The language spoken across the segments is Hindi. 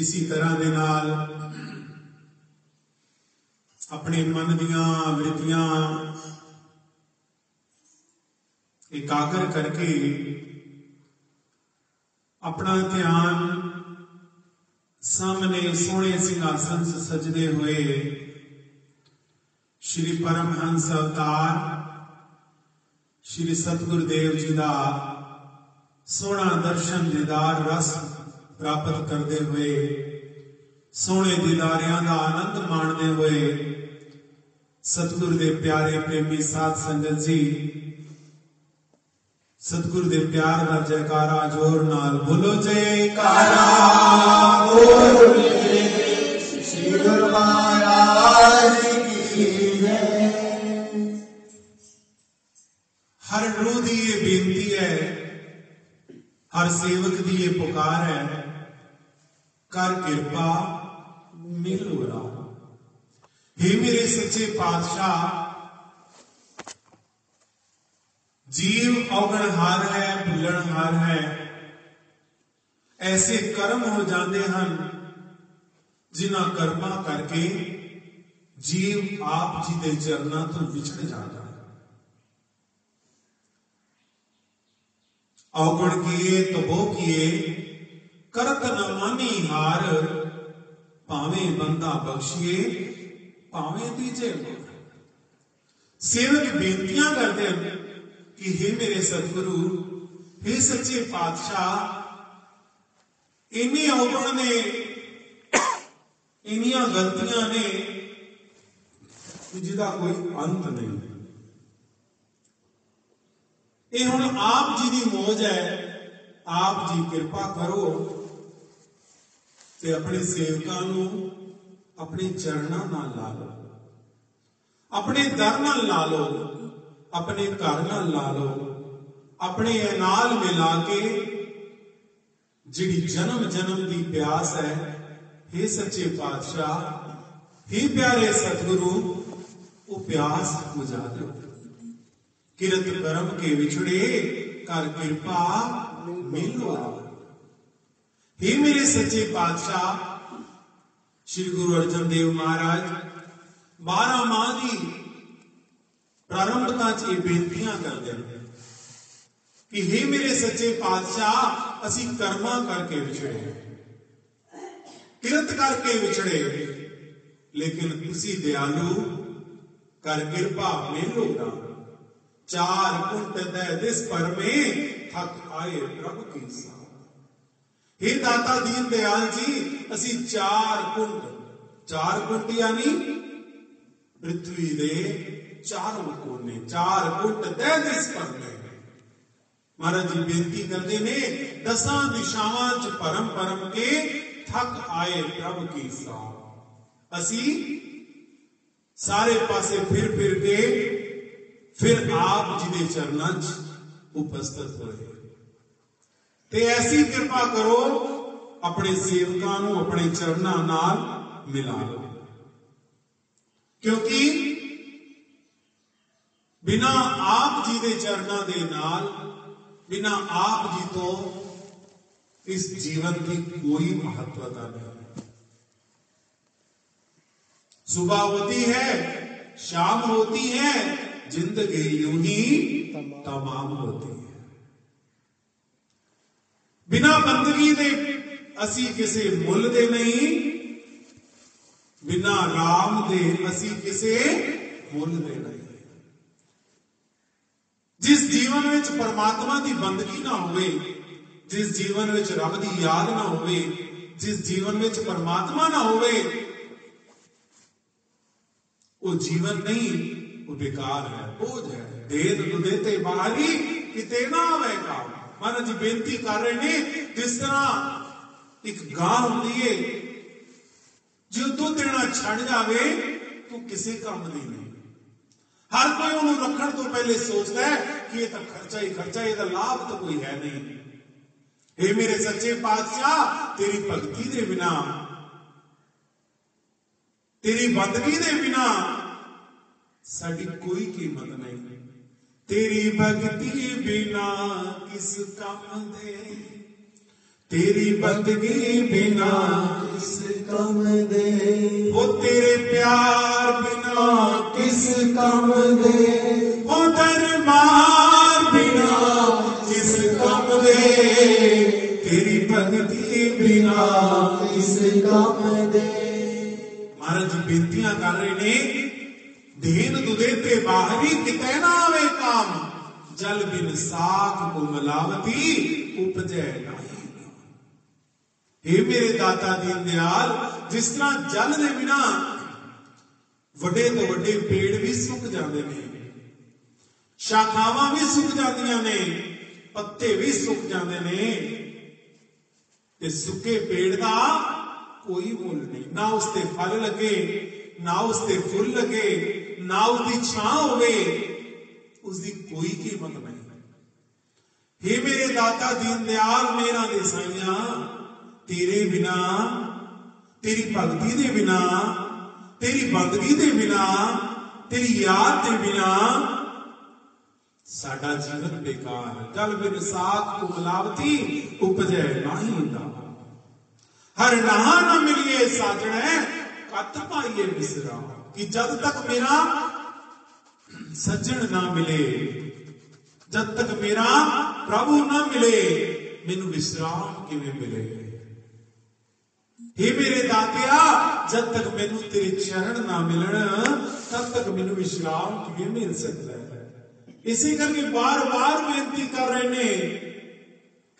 इसी तरह दे नाल अपने मन दियां वृत्तियां एकाग्र करके अपना ध्यान सामने सोने सिंहासन से सजदे हुए श्री परमहंस अवतार श्री सतगुरुदेव जी का सोना दर्शन दीदार रस प्राप्त करते हुए सोने दीदारियां का आनंद माणते हुए सतगुरु के प्यारे प्रेमी साध संगत जी सतगुरु के प्यार का जयकारा जोर नाल बोलो जयकारा बोल श्री गुरु महाराज की जय। हर रूह की ये बेनती है, हर सेवक की ये पुकार है, कर कृपा मिलो राम। हे मेरे सच्चे पातशाह, जीव अवगणहार है, भुलणहार है। ऐसे कर्म हो जाते हैं जिन्हां कर्मां करके जीव आप जी के चरनां तो विछड़ जाता है। अवगुण किए तबो किए करत न मानी हार, भावे बंदा बख्शिए भावे दीजे। सेवक बेनतियां करते हैं कि हे मेरे सतगुरु, हे सच्चे पातशाह, इन्नी अवगुण ने, इन्नियां गलतियां ने जिदा कोई अंत नहीं। ये हुण आप जी की मौज है, आप जी कृपा करो ते अपने सेवकां नूं अपने चरणां नाल ला लो, अपने दर नाल ला लो, अपने घर नाल ला लो, अपने नाल मिला के जिहड़ी जन्म जन्म की प्यास है। हे सच्चे पातशाह, हे प्यारे सतगुरु, वो प्यास बुझा दो। किरत कर्म के विछड़े कर कृपा मिलो। हे मेरे सच्चे पातशाह, श्री गुरु अर्जन देव महाराज 12 माह की प्रारंभता च बेनतियां करते हैं कि हे मेरे सच्चे पातशाह, असी कर्मा करके विछड़े, किरत करके विछड़े, लेकिन तुसी दयालु कर कृपा मेलो ना। चार कुंट दिस पर में थक आए प्रभु की साथ। हे दाता दीन दयाल जी, असी चार कुंट यानी पृथ्वी दे चारों कोने, चार कुंट दैदिस परमे। महाराज जी बेनती करते ने, दसा दिशावां च परम परम के थक आए प्रभु की साथ। असी सारे पासे फिर के फिर आप जी दे चरणां च उपस्थित होए ते ऐसी कृपा करो, अपने सेवकां नूं अपने चरणां नाल मिला लो। क्योंकि बिना आप जी के चरणों के नाल, बिना आप जी तो इस जीवन की कोई महत्वता नहीं। सुबह होती है, शाम होती है, जिंदगी यूं ही तमाम होती है। बिना बंदगी दे असी किसी मुल दे नहीं, बिना राम दे असी किसी मुल दे नहीं। जिस जीवन में परमात्मा की बंदगी ना होवे, जिस जीवन में रब की याद ना होवे, जिस जीवन में परमात्मा ना होवे, वो जीवन नहीं, वो बेकार है, बोझ है। देद दुदेते बाहरी किते ना आवेगा। महाराज जी बेनती कर रहे ने, जिस तरह एक गां होती है, जो दूध देना छड़ जावे तो किसी काम दी नहीं। हर कोई उन्हें रखने तो पहले सोचता है कि ये तो खर्चा ही खर्चा, ये तो लाभ तो कोई है नहीं। हे मेरे सच्चे पातशाह, तेरी भगती के बिना, तेरी बंदगी के बिना साडी कोई कीमत नहीं। तेरी भगती बिना किस काम दे, तेरी बंदगी बिना किस काम दे, वो तेरे प्यार बिना किस काम दे, वो दरबार बिना किस काम दे, तेरी भक्ति बिना किस काम दे। महाराज बेनतियां कर रहे ने, देन दुदे ते बाहरी कितै ना आवे काम, जल बिन साख को मिलावती उपजै नहीं। हे मेरे दाता दीन दयाल, जिस तरह जल के बिना वड्डे तो वड्डे पेड़ भी सुक जाते हैं, शाखावां भी सुक जांदियां ने, पत्ते भी सुक जाते हैं, ते सुके पेड़ का कोई मुल नहीं, ना उसते फल लगे, ना उसते फुल लगे, ना उसकी छां होवे, उसकी कोई कीमत नहीं। हे मेरे दाता दीन दयाल, मेरा दे साईया, तेरे बिना, तेरी भगती दे बिना, तेरी बंदगी दे बिना, तेरी याद दे बिना साडा जीवन बेकार है। जल बिन साख को मिलावती उपजै नाही हुंदा। हर नाह ना मिलिए साजणे कत पाइए बिसरा, कि जब तक मेरा सज्जन ना मिले, जब तक मेरा प्रभु ना मिले, मैनू विश्राम किवें मिले। हे मेरे दातिया, जब तक मैनू तेरे चरण ना मिलन, तब तक मैनू विश्राम किवें मिल सकता है। इसी करके बार बार बेनती कर रहे ने,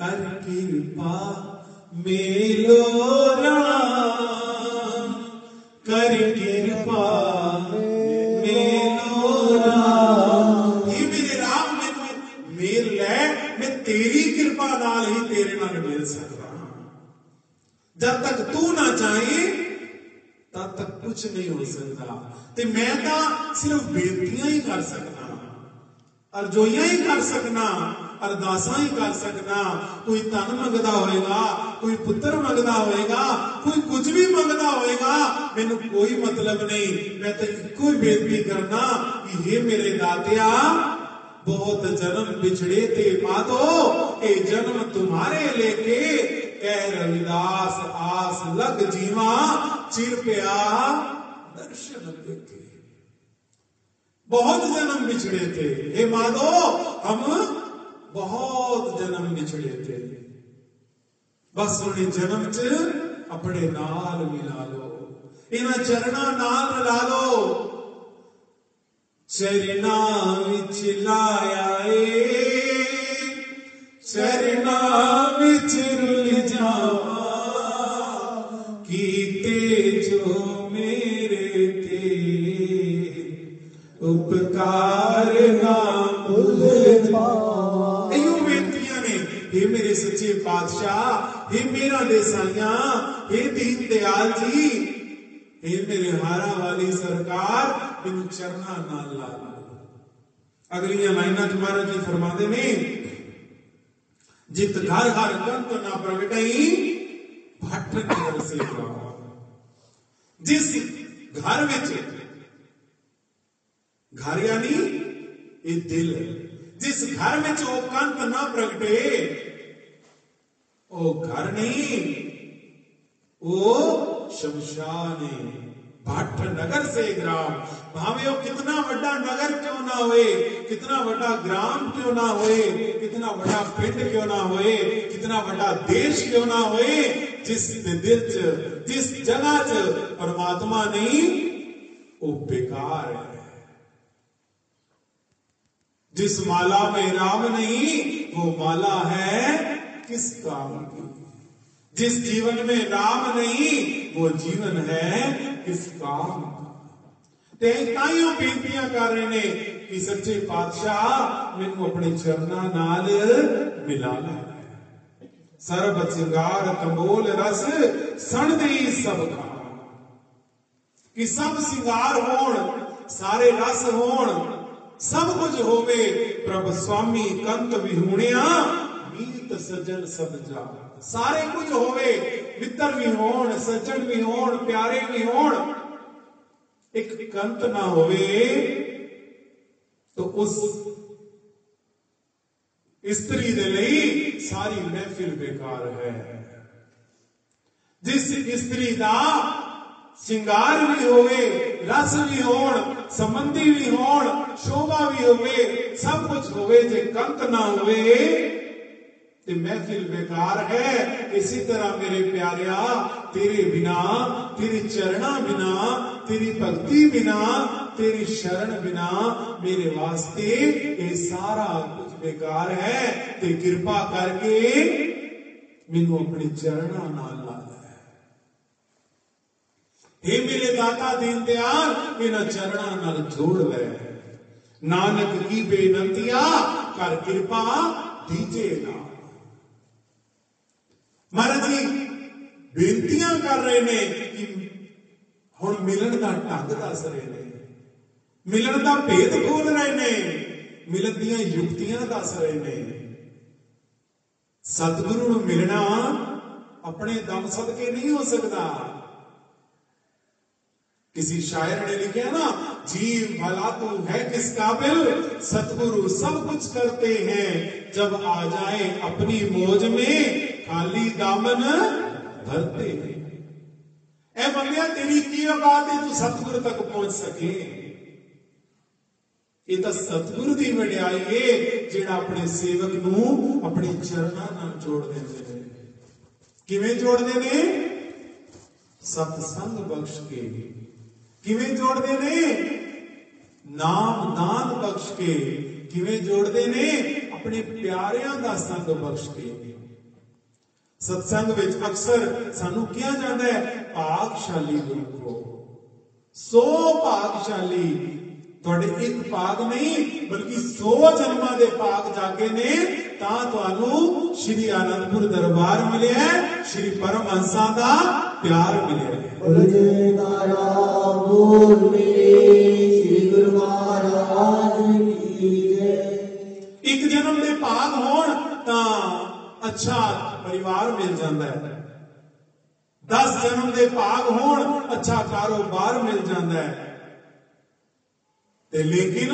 कर कृपा मिलो राम, कर कृपा मिलो राम। हे मेरे राम, मैनू मेल लै, मैं तेरी कृपा नाल ही तेरे नाल मिल सकता। जब तक तू ना चाहे तब तक कुछ नहीं हो सकता, ते मैं तां सिर्फ बेनतियां ही कर सकना, अरजोइयां ही कर सकना, अरदासां ही कर सकना। कोई धन मंगदा होएगा, कोई पुत्र मंगदा होएगा, कोई कुछ भी मंगदा होएगा, मैनू कोई मतलब नहीं। मैं तो इको ही बेनती करना कि हे मेरे दातिया, बहुत जन्म बिछड़े थे पातो, ए जन्म तुम्हारे लेके, कह रविदास आस लग जीवा, चिर प्या दर्शन देखे। बहुत जन्म बिछड़े थे, हे माधो, हम बहुत जन्म बिछड़े थे, बस उन्हें जन्म च अपने नाल मिला लो, इन्हां चरणां नाल मिला लो। चरना विच लाया ए, चरना विच जावा, कीते जो मेरे ते उपकार ना भुल पावा। इहो बेनतियां ने, हे मेरे सच्चे पातशाह, हे मेरा देसाईया, हे दीन दयाल जी, हे मेरे हारा वाली सरकार, इन चरना नाल ला लो। अगलियां लाइनां तुम्हारा जी फरमाते ने, जित घर हर कंत ना प्रगटई भट कर से गावा। जिस घर विच, घर यानी ये दिल है, जिस घर विच ओ कंत ना प्रगटे, ओ घर नहीं, ओ शमशान है। भट्ट नगर से ग्राम, भावे वो कितना बड़ा नगर क्यों ना होए, कितना बड़ा ग्राम क्यों ना होए, कितना बड़ा पिंड क्यों ना होए, कितना बड़ा देश क्यों ना होए, जिस दिल च, जिस जगह च परमात्मा नहीं, वो बेकार है। जिस माला में राम नहीं, वो माला है किस काम की। जिस जीवन में राम नहीं, वो जीवन है किस काम। ताइयों बेनतियां कर रहे ने कि सच्चे पातशाह, मैनू अपने चरना नाल मिला ले। सरबत सिंगार कंबोल रस सण देई सब खा, कि सब सिंगार होण, सारे रस होण, सब कुछ होवे। प्रभ स्वामी कंत विहूणिया, मीत सजन सब जा। सारे कुछ होवे, मित्र भी होण, सज्जन भी होण, प्यारे भी होण, एक कंत ना होवे तो उस स्त्री दे लई सारी महफिल बेकार है। जिस स्त्री दा श्रृंगार भी होवे, रस भी होण, संबंधी भी होण, शोभा भी होवे, सब कुछ होवे, जे कंत ना होवे ते महफिल बेकार है। इसी तरह मेरे प्यारिया, तेरे बिना, तेरे चरणा बिना, तेरी भक्ति बिना, तेरी शरण बिना मेरे वास्ते ये सारा कुछ बेकार है। ते कृपा करके मेनू अपने चरणा नाल ला ले। हे मेरे दाता दीन दयाल, मेरा चरणा नाल जोड़ ले। नानक की बेनतिया कर कृपा दीजे ना। महाराज जी बेनतियां कर रहे ने कि हुण मिलन दा ढंग दस रहे ने, मिलन दा भेद खोल रहे ने, मिलन दियां युक्तियां दस रहे ने। सतगुरु नूं मिलना अपने दम सदके नहीं हो सकता। किसी शायर ने लिखा ना, जीव भला तू है किस काबिल, सतगुरु सब कुछ करते हैं, जब आ जाए अपनी मौज में खाली दामन भरते हैं। ऐ बंदिया तेरी की औकात है तू सतगुरु तक पहुंच सके। ये तो सतगुरु की वड्याई है जिहड़ा अपने सेवक नू अपने चरणां नाल जोड़ देंदे ने। किवें जोड़दे ने? सतसंग बख्श के। किवें जोड़दे ने? नाम दान बख्श के। किवें जोड़दे ने? अपने प्यारियां दा संग बख्श के। सत्संग विच अक्सर सानू किया जाता है, भागशाली गुरु को 100 भागशाली। तुहाडे एक भाग नहीं बल्कि 100 जन्मां दे भाग जागे ने तां तुहानू श्री आनंदपुर दरबार मिलिया है, श्री परमहंसां दा प्यार मिलिया है। बोलो जय तारा बोल मेरे श्री गुरु महाराज की जय। एक जन्म दे भाग होण तां अच्छा परिवार मिल जाता है, 10 जन्म के भाग होण अच्छा कारोबार मिल जाता है, ते लेकिन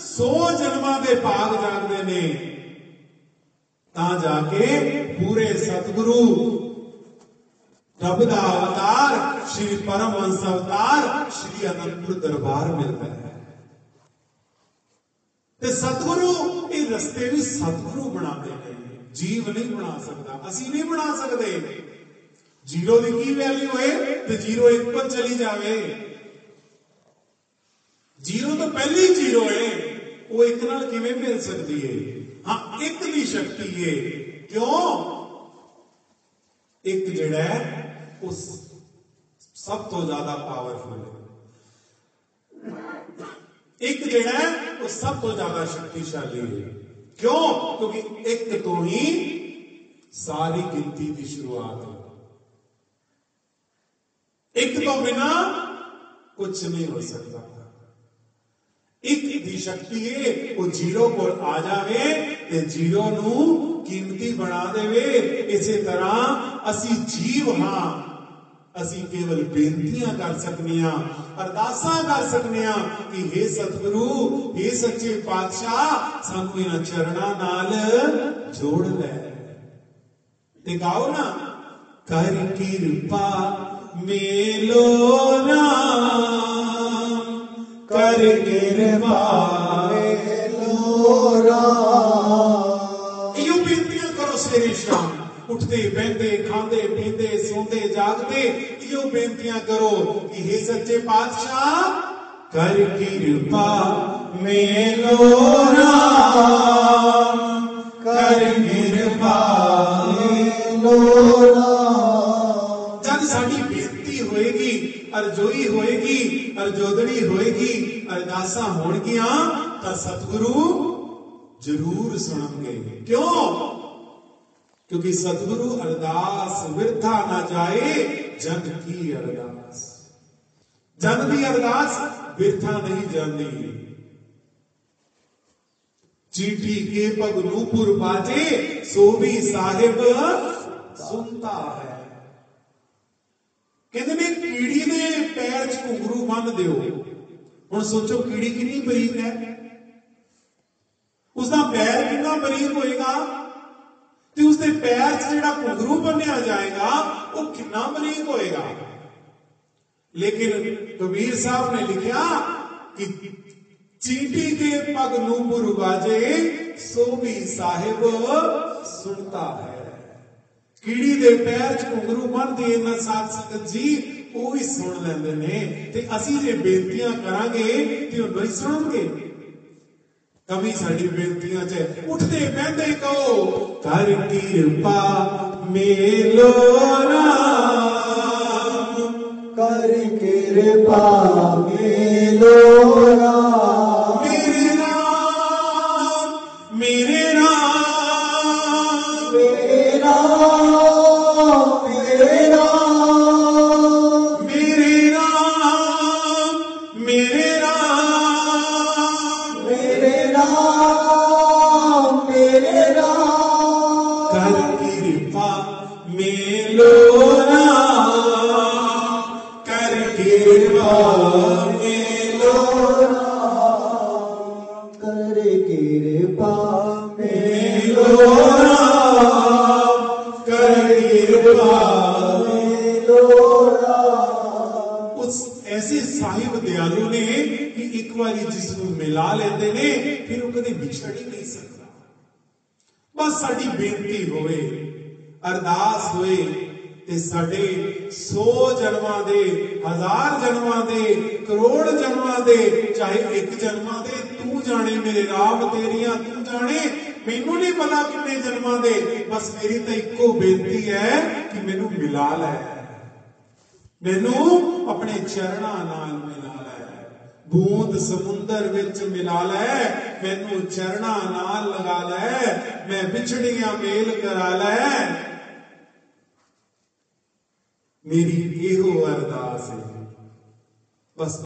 100 जन्मां के भाग जागदे ने तां जाके पूरे सतगुरु रब दा अवतार श्री परमहंस अवतार श्री आनंदपुर दरबार मिलता है। ते सतगुरु इस रस्ते भी सतगुरु बनाते हैं, जीव नहीं बना सकता, असी नहीं बना सकते। जीरो की वैल्यू है तो जीरो एक पर चली जावे, जीरो तो पहले ही जीरो है, वो एक नाल किवें मिल सकती है? हाँ, एक की शक्ति है। क्यों? एक जिहड़ा है उस सब तो ज्यादा पावरफुल है, एक जिहड़ा है वो सब तो ज्यादा शक्तिशाली है। क्यों? क्योंकि एक तो ही सारी गिनती की शुरुआत है। एक तो बिना कुछ नहीं हो सकता। एक दी शक्ति है वो जीरो को आ जावे ते जीरो नू कीमती बना देवे। इसी तरह असी जीव हां, असी केवल बेनतियां कर सकने, अरदासा कर सकने कि हे सतगुरु, हे सच्चे पातशाह, सानू इन्हां चरणां नाल जोड़ ले। ते गाओ ना, कर किरपा मेलो राम, कर किरपा मेलो राम। इहो बेनतियां करो सवेरे शाम, उठते बहते खाते पीते सोते जागते यो बेनतियां करो कि हे सच्चे पातशाह कर कृपा मेलो राम, कर कृपा मेलो राम। जब साडी बेनती होएगी, अरजोई होएगी, अरजोदड़ी होएगी, अरदासा होणगियां तां सतगुरु जरूर सुणनगे। क्यों? क्योंकि सतगुरु अरदास वृथा ना जाए, जन की अरदास, जन की अरदास वृथा नहीं जाती। चींटी के पग नूपुर बाजे, सो भी साहिब सुनता है। कहते ने कीड़ी ने पैर च घुंगरू बन दो, हुण सोचो कीड़ी कितनी बरीक है, उसका पैर कितना ऐसा मरीज होएगा तो उसके पैर से जो घुंघरू बनिया जाएगा वो कितना मरीज होएगा। लेकिन कबीर साहब ने लिखा कि चींटी के पग नूपुर बाजे सो भी साहिब सुनता है। कीड़ी दे पैर च घुंघरू बन दे ना साध संगत जी वो भी सुन लेंदे ने ते असीं जे बेनतियां करांगे ते उह नहीं सुणनगे। कमी साडी बेनतियां च उठदे बहंदे कहो कर किरपा मेलो राम, कर किरपा मेलो राम, अरदास होए ते साडे 100 जन्मां दे, 1000 जन्मां दे, करोड़ जन्मां दे, चाहे एक जन्मां दे, तू जाने मेरे राम तेरियां तू जाने, मैनू नहीं पता कितने जन्मां दे, बस मेरी तो इक्को बेनती है कि मैनू मिला ले, मैनू अपने चरणां नाल मिला ले, बूंद समुंदर विच मिला लै, मैनू चरणां नाल लगा लै, मैं बिछड़ियां मेल करा लै, मेरी एहो अरदास है बस।